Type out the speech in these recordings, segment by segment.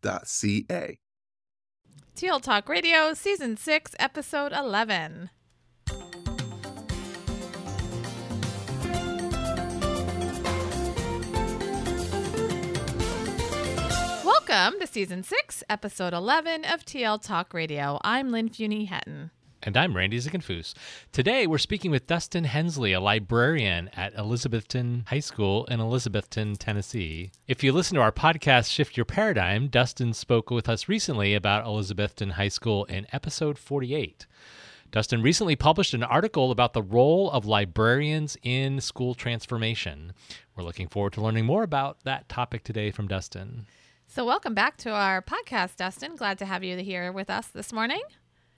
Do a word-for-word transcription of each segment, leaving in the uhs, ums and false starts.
dot c a. T L Talk Radio, Season six, Episode eleven. Welcome to Season six, Episode eleven of T L Talk Radio. I'm Lynn Funnie Hatton. And I'm Randy Zickenfoos. Today, we're speaking with Dustin Hensley, a librarian at Elizabethton High School in Elizabethton, Tennessee. If you listen to our podcast, Shift Your Paradigm, Dustin spoke with us recently about Elizabethton High School in episode forty-eight. Dustin recently published an article about the role of librarians in school transformation. We're looking forward to learning more about that topic today from Dustin. So welcome back to our podcast, Dustin. Glad to have you here with us this morning.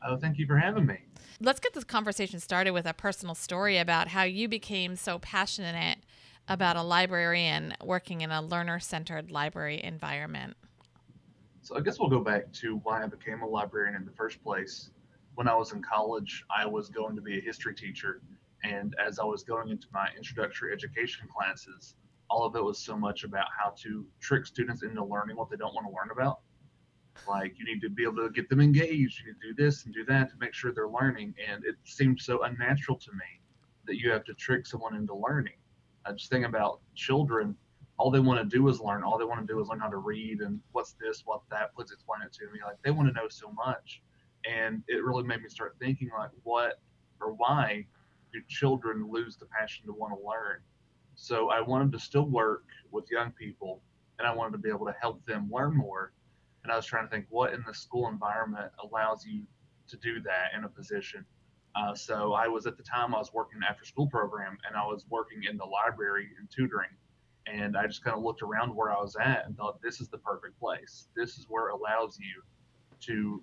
Oh, thank you for having me. Let's get this conversation started with a personal story about how you became so passionate about a librarian working in a learner-centered library environment. So I guess we'll go back to why I became a librarian in the first place. When I was in college, I was going to be a history teacher. And as I was going into my introductory education classes, all of it was so much about how to trick students into learning what they don't want to learn about. Like, you need to be able to get them engaged, you need to do this and do that to make sure they're learning. And it seemed so unnatural to me that you have to trick someone into learning. I just think about children, all they want to do is learn. All they want to do is learn how to read and what's this, what that, please explain it to me. Like, they want to know so much. And it really made me start thinking, like, what or why do children lose the passion to want to learn? So I wanted to still work with young people, and I wanted to be able to help them learn more. And I was trying to think, what in the school environment allows you to do that in a position? Uh, so I was, at the time, I was working in an after-school program, and I was working in the library and tutoring. And I just kind of looked around where I was at and thought, this is the perfect place. This is where it allows you to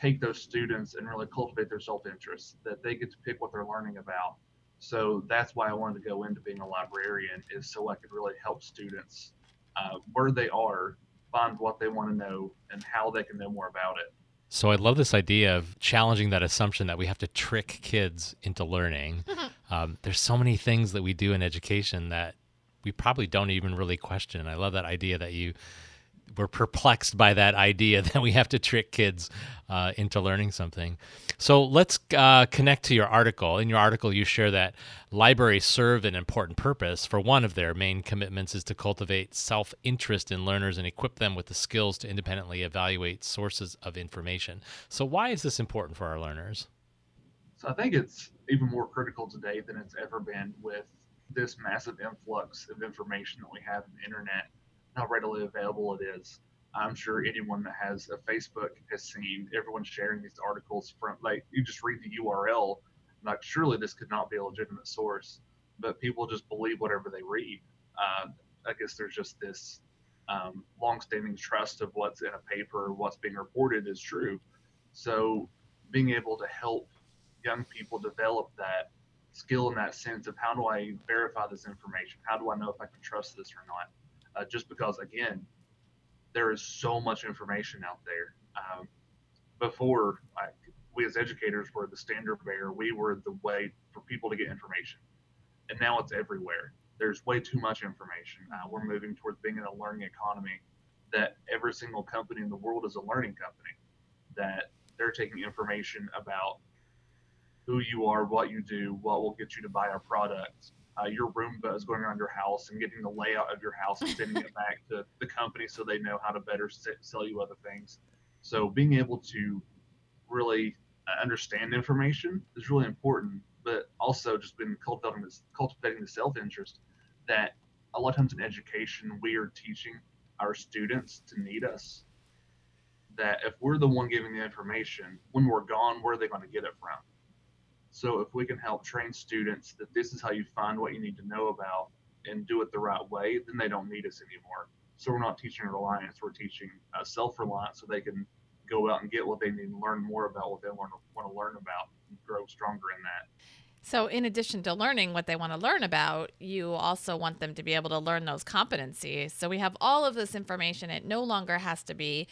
take those students and really cultivate their self-interest, that they get to pick what they're learning about. So that's why I wanted to go into being a librarian, is so I could really help students uh, where they are, find what they want to know and how they can know more about it. So I love this idea of challenging that assumption that we have to trick kids into learning. Mm-hmm. Um, there's so many things that we do in education that we probably don't even really question. I love that idea that you were perplexed by that idea that we have to trick kids uh, into learning something. So let's uh, connect to your article. In your article, you share that libraries serve an important purpose, for one of their main commitments is to cultivate self-interest in learners and equip them with the skills to independently evaluate sources of information. So why is this important for our learners? So I think it's even more critical today than it's ever been, with this massive influx of information that we have on the internet, how readily available it is. I'm sure anyone that has a Facebook has seen everyone sharing these articles from, like, you just read the U R L, like, surely this could not be a legitimate source, but people just believe whatever they read. Uh, I guess there's just this um, longstanding trust of what's in a paper, what's being reported is true. So being able to help young people develop that skill in that sense of, how do I verify this information? How do I know if I can trust this or not? Uh, just because, again, there is so much information out there. Um, before, I, as educators were the standard bearer. We were the way for people to get information. And now it's everywhere. There's way too much information. Uh, we're moving towards being in a learning economy, that every single company in the world is a learning company, that they're taking information about who you are, what you do, what will get you to buy our product. Uh, your Roomba is going around your house and getting the layout of your house and sending it back to the company so they know how to better sit, sell you other things. So being able to really understand information is really important, but also just been cultivating this, cultivating the self-interest that a lot of times in education, we are teaching our students to need us. That if we're the one giving the information, when we're gone, where are they going to get it from? So if we can help train students that this is how you find what you need to know about and do it the right way, then they don't need us anymore. So we're not teaching reliance, we're teaching uh, self-reliance so they can go out and get what they need and learn more about what they want to, want to learn about and grow stronger in that. So in addition to learning what they want to learn about, you also want them to be able to learn those competencies. So we have all of this information. It no longer has to be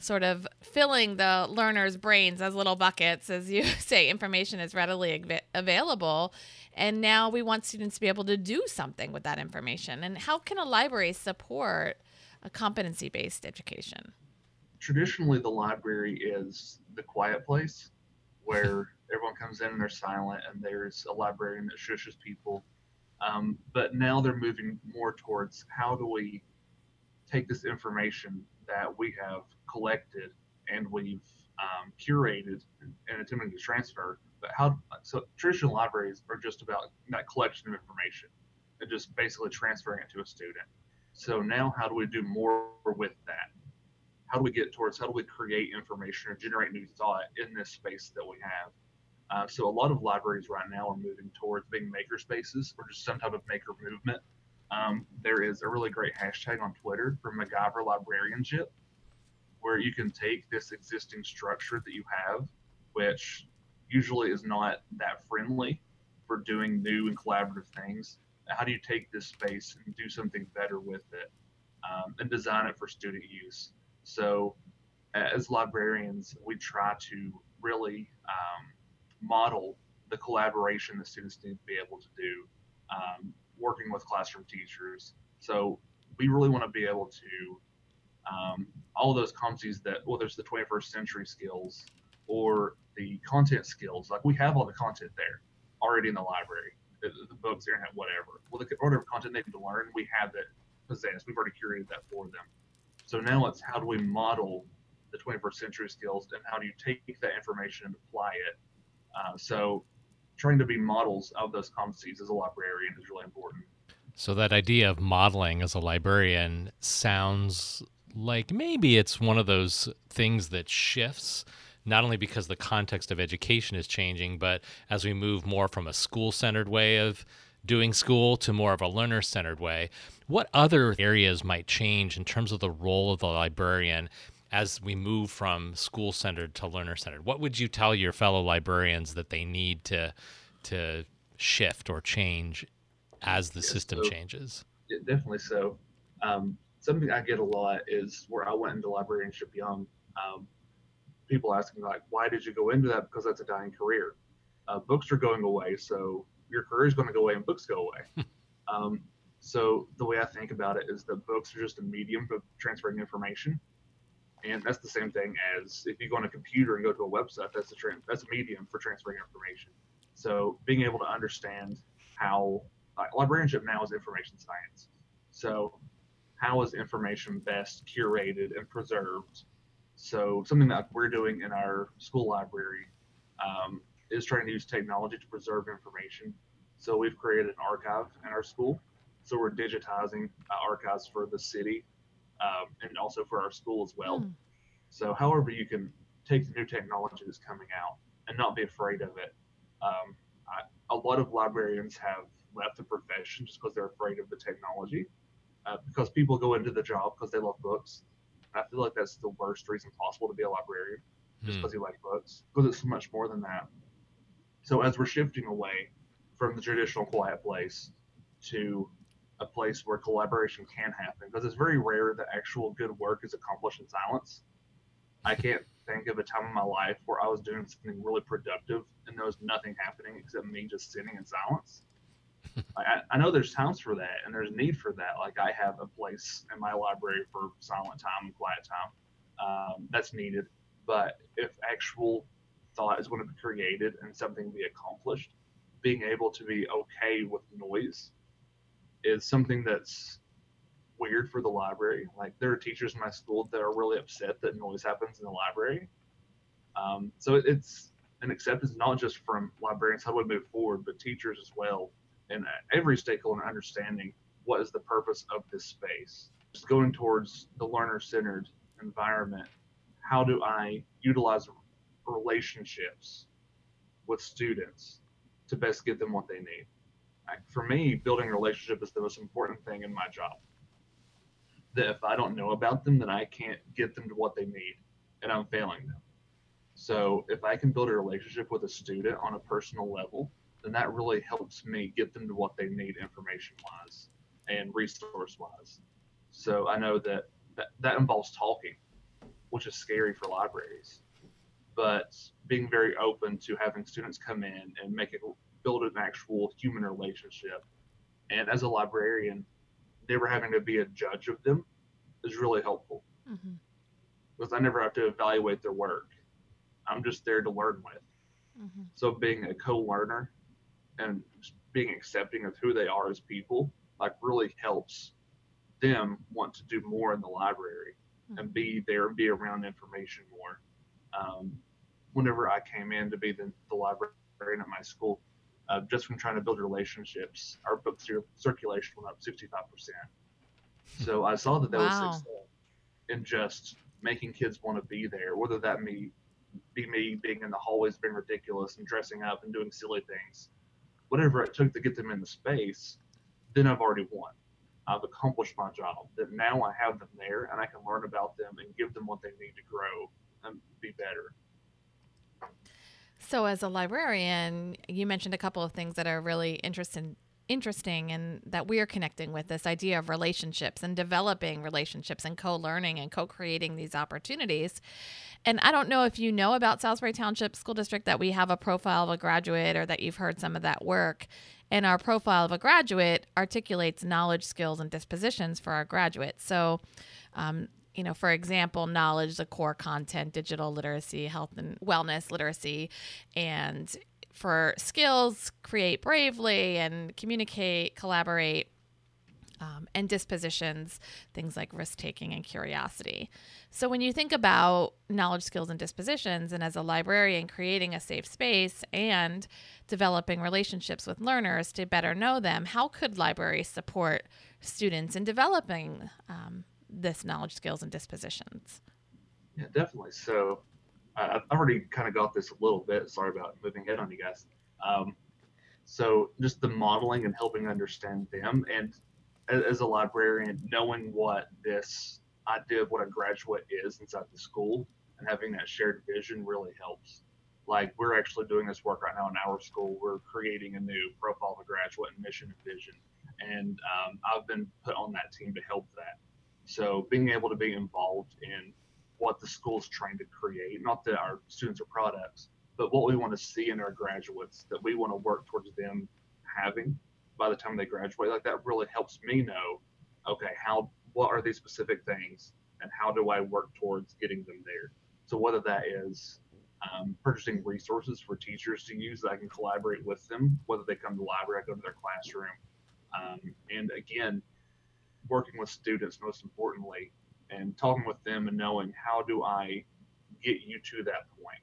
sort of filling the learner's brains as little buckets. As you say, information is readily av- available. And now we want students to be able to do something with that information. And how can a library support a competency-based education? Traditionally, the library is the quiet place where everyone comes in and they're silent and there's a librarian that shushes people. Um, but now they're moving more towards how do we take this information that we have collected and we've um, curated and attempting to transfer. But how, so traditional libraries are just about that collection of information and just basically transferring it to a student. So now how do we do more with that? How do we get towards, how do we create information or generate new thought in this space that we have? Uh, so a lot of libraries right now are moving towards being maker spaces or just some type of maker movement. Um, there is a really great hashtag on Twitter for MacGyver Librarianship, where you can take this existing structure that you have, which usually is not that friendly for doing new and collaborative things. How do you take this space and do something better with it, um, and design it for student use? So as librarians, we try to really um, model the collaboration that students need to be able to do, um, working with classroom teachers. So we really want to be able to, um, all of those competencies that, well, there's the twenty-first century skills or the content skills. Like we have all the content there already in the library, the, the books, the internet, whatever. Well, the order of content they need to learn, we have it possessed. We've already curated that for them. So now it's how do we model the twenty-first century skills and how do you take that information and apply it? Uh, so trying to be models of those competencies as a librarian is really important. So that idea of modeling as a librarian sounds like maybe it's one of those things that shifts, not only because the context of education is changing, but as we move more from a school-centered way of doing school to more of a learner-centered way. What other areas might change in terms of the role of the librarian as we move from school-centered to learner-centered? What would you tell your fellow librarians that they need to to shift or change as the yeah, system so, changes? Yeah, definitely so. Um, something I get a lot is where I went into librarianship young, um, people asking like, why did you go into that? Because that's a dying career. Uh, books are going away, so your career is going to go away and books go away. um, so the way I think about it is that books are just a medium for transferring information. And that's the same thing as if you go on a computer and go to a website, that's a, trans- that's a medium for transferring information. So being able to understand how uh, librarianship now is information science. So how is information best curated and preserved? So something that we're doing in our school library um, is trying to use technology to preserve information. So we've created an archive in our school. So we're digitizing uh, archives for the city. Um, and also for our school as well. Mm. So however you can take the new technology that's coming out and not be afraid of it. Um, I, a lot of librarians have left the profession just because they're afraid of the technology, uh, because people go into the job because they love books. I feel like that's the worst reason possible to be a librarian, just because mm. you like books, because it's so much more than that. So as we're shifting away from the traditional quiet place to a place where collaboration can happen, because it's very rare that actual good work is accomplished in silence. I can't think of a time in my life where I was doing something really productive and there was nothing happening except me just sitting in silence. Like, I, I know there's times for that and there's need for that. Like, I have a place in my library for silent time and quiet time. Um, that's needed. But if actual thought is going to be created and something be accomplished, being able to be okay with noise is something that's weird for the library. Like, there are teachers in my school that are really upset that noise happens in the library. Um, so it's an acceptance, not just from librarians, how we move forward, but teachers as well. And every stakeholder understanding what is the purpose of this space. Just going towards the learner-centered environment. How do I utilize relationships with students to best get them what they need? Like, for me, building a relationship is the most important thing in my job. That if I don't know about them, then I can't get them to what they need, and I'm failing them. So if I can build a relationship with a student on a personal level, then that really helps me get them to what they need information-wise and resource-wise. So I know that, that that involves talking, which is scary for libraries, but being very open to having students come in and make it, build an actual human relationship. And as a librarian, never having to be a judge of them is really helpful. Mm-hmm. Because I never have to evaluate their work. I'm just there to learn with. Mm-hmm. So being a co-learner and being accepting of who they are as people, like, really helps them want to do more in the library mm-hmm. and be there and be around information more. Um, whenever I came in to be the, the librarian at my school, Uh, just from trying to build relationships, our book circulation went up sixty-five percent. So I saw that there wow. was success in just making kids want to be there, whether that me, be me being in the hallways, being ridiculous and dressing up and doing silly things, whatever it took to get them in the space, then I've already won. I've accomplished my job, that now I have them there and I can learn about them and give them what they need to grow and be better. So as a librarian, you mentioned a couple of things that are really interesting, interesting and that we are connecting with this idea of relationships and developing relationships and co-learning and co-creating these opportunities. And I don't know if you know about Salisbury Township School District, that we have a profile of a graduate, or that you've heard some of that work. And our profile of a graduate articulates knowledge, skills, and dispositions for our graduates. So, um, you know, for example, knowledge, the core content, digital literacy, health and wellness literacy, and for skills, create bravely and communicate, collaborate, um, and dispositions, things like risk-taking and curiosity. So when you think about knowledge, skills, and dispositions, and as a librarian, creating a safe space and developing relationships with learners to better know them, how could libraries support students in developing um this knowledge, skills, and dispositions? Yeah, definitely. So uh, I've already kind of got this a little bit. Sorry about moving ahead on you guys. Um, so just the modeling and helping understand them. And as a librarian, knowing what this idea of what a graduate is inside the school and having that shared vision really helps. Like, we're actually doing this work right now in our school. We're creating a new profile of a graduate and mission and vision. And um, I've been put on that team to help that. So being able to be involved in what the school's trying to create, not that our students are products, but what we want to see in our graduates, that we want to work towards them having by the time they graduate, like, that really helps me know, okay, how, what are these specific things and how do I work towards getting them there? So whether that is um, purchasing resources for teachers to use that I can collaborate with them, whether they come to the library, I go to their classroom. Um, and again, working with students, most importantly, and talking with them and knowing, how do I get you to that point?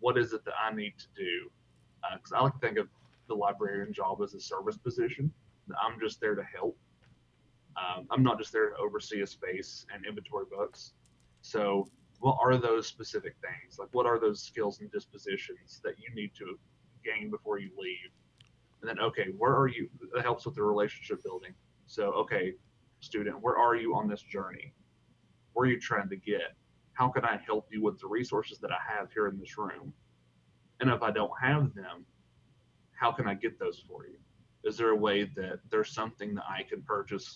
What is it that I need to do? Because uh, I like to think of the librarian job as a service position. I'm just there to help. Um, I'm not just there to oversee a space and inventory books. So what are those specific things? Like, what are those skills and dispositions that you need to gain before you leave? And then, okay, where are you? That helps with the relationship building. So, okay, student, where are you on this journey? Where are you trying to get? How can I help you with the resources that I have here in this room? And if I don't have them, how can I get those for you? Is there a way that there's something that I can purchase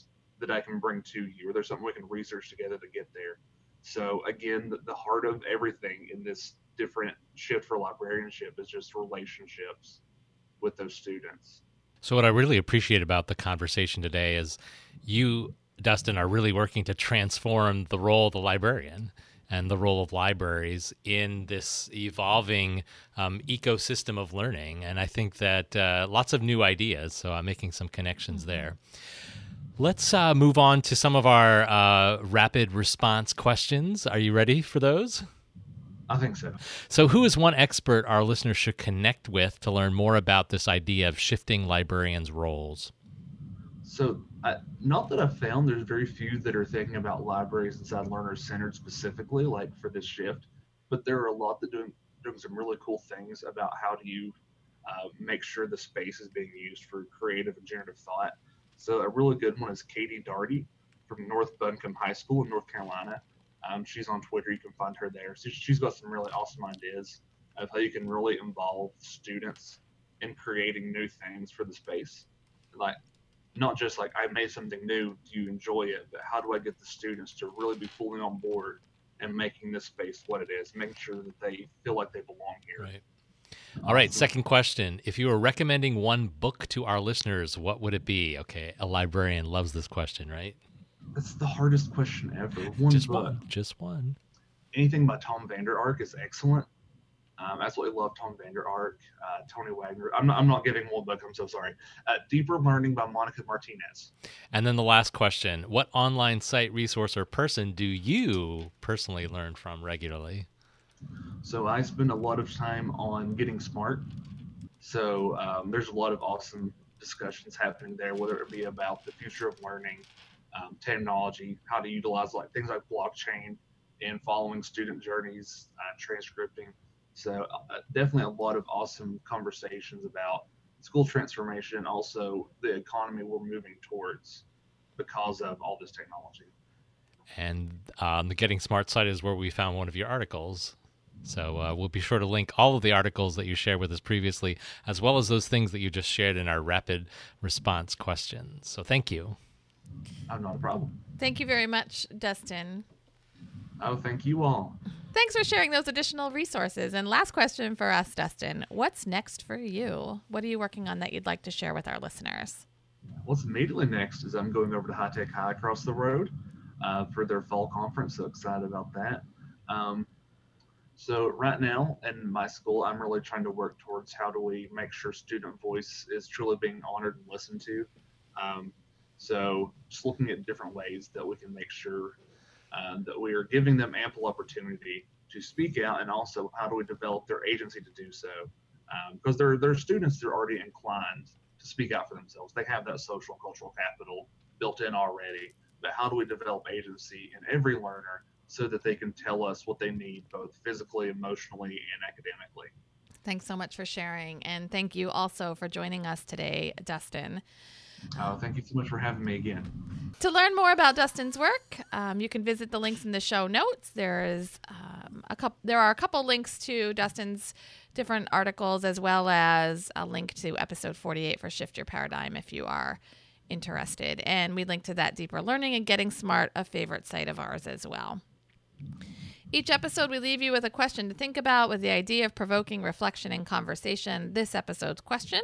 that I can bring to you? Or there's something we can research together to get there? So again, the, the heart of everything in this different shift for librarianship is just relationships with those students. So what I really appreciate about the conversation today is you, Dustin, are really working to transform the role of the librarian and the role of libraries in this evolving um, ecosystem of learning. And I think that uh, lots of new ideas, so I'm making some connections mm-hmm. there. Let's uh, move on to some of our uh, rapid response questions. Are you ready for those? I think so. So who is one expert our listeners should connect with to learn more about this idea of shifting librarians' roles? So I, not that I've found, there's very few that are thinking about libraries inside learners centered specifically, like for this shift, but there are a lot that are doing, doing some really cool things about how do you uh, make sure the space is being used for creative and generative thought. So a really good one is Katie Daugherty from North Buncombe High School in North Carolina. Um, she's on Twitter. You can find her there. So she's got some really awesome ideas of how you can really involve students in creating new things for the space. Like, not just like, I made something new, do you enjoy it? But how do I get the students to really be fully on board and making this space what it is, making sure that they feel like they belong here. Right. All right, second question. If you were recommending one book to our listeners, what would it be? Okay, a librarian loves this question, right? That's the hardest question ever. One just book. One. Just one. Anything by Tom Vander Ark is excellent. Um, I absolutely love Tom Vander Ark, uh, Tony Wagner. I'm not, I'm not giving one book, I'm so sorry. Uh, Deeper Learning by Monica Martinez. And then the last question. What online site, resource, or person do you personally learn from regularly? So I spend a lot of time on Getting Smart. So um, there's a lot of awesome discussions happening there, whether it be about the future of learning, um, technology, how to utilize like things like blockchain and following student journeys, uh, transcripting. So uh, definitely a lot of awesome conversations about school transformation, also the economy we're moving towards because of all this technology. And um, the Getting Smart site is where we found one of your articles. So uh, we'll be sure to link all of the articles that you shared with us previously, as well as those things that you just shared in our rapid response questions. So thank you. Oh, not a problem. Thank you very much, Dustin. Oh, thank you all. Thanks for sharing those additional resources. And last question for us, Dustin. What's next for you? What are you working on that you'd like to share with our listeners? What's immediately next is I'm going over to High Tech High across the road uh, for their fall conference. So excited about that. Um, So right now in my school, I'm really trying to work towards how do we make sure student voice is truly being honored and listened to. Um, so just looking at different ways that we can make sure uh, that we are giving them ample opportunity to speak out, and also how do we develop their agency to do so. Um, because they're, they're students, they're already inclined to speak out for themselves. They have that social and cultural capital built in already, but how do we develop agency in every learner so that they can tell us what they need, both physically, emotionally, and academically. Thanks so much for sharing. And thank you also for joining us today, Dustin. Oh, thank you so much for having me again. To learn more about Dustin's work, um, you can visit the links in the show notes. There's um, a couple. There are a couple links to Dustin's different articles, as well as a link to episode forty-eight for Shift Your Paradigm if you are interested. And we link to that Deeper Learning and Getting Smart, a favorite site of ours as well. Each episode, we leave you with a question to think about with the idea of provoking reflection and conversation. This episode's question: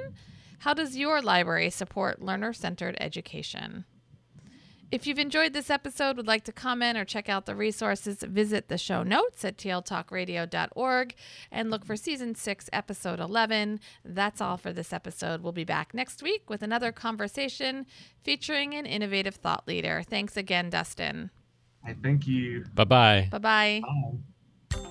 how does your library support learner-centered education? If you've enjoyed this episode, would like to comment or check out the resources, visit the show notes at t l talk radio dot org and look for Season six, Episode eleven. That's all for this episode. We'll be back next week with another conversation featuring an innovative thought leader. Thanks again, Dustin. Hey, thank you. Bye-bye. Bye-bye. Bye.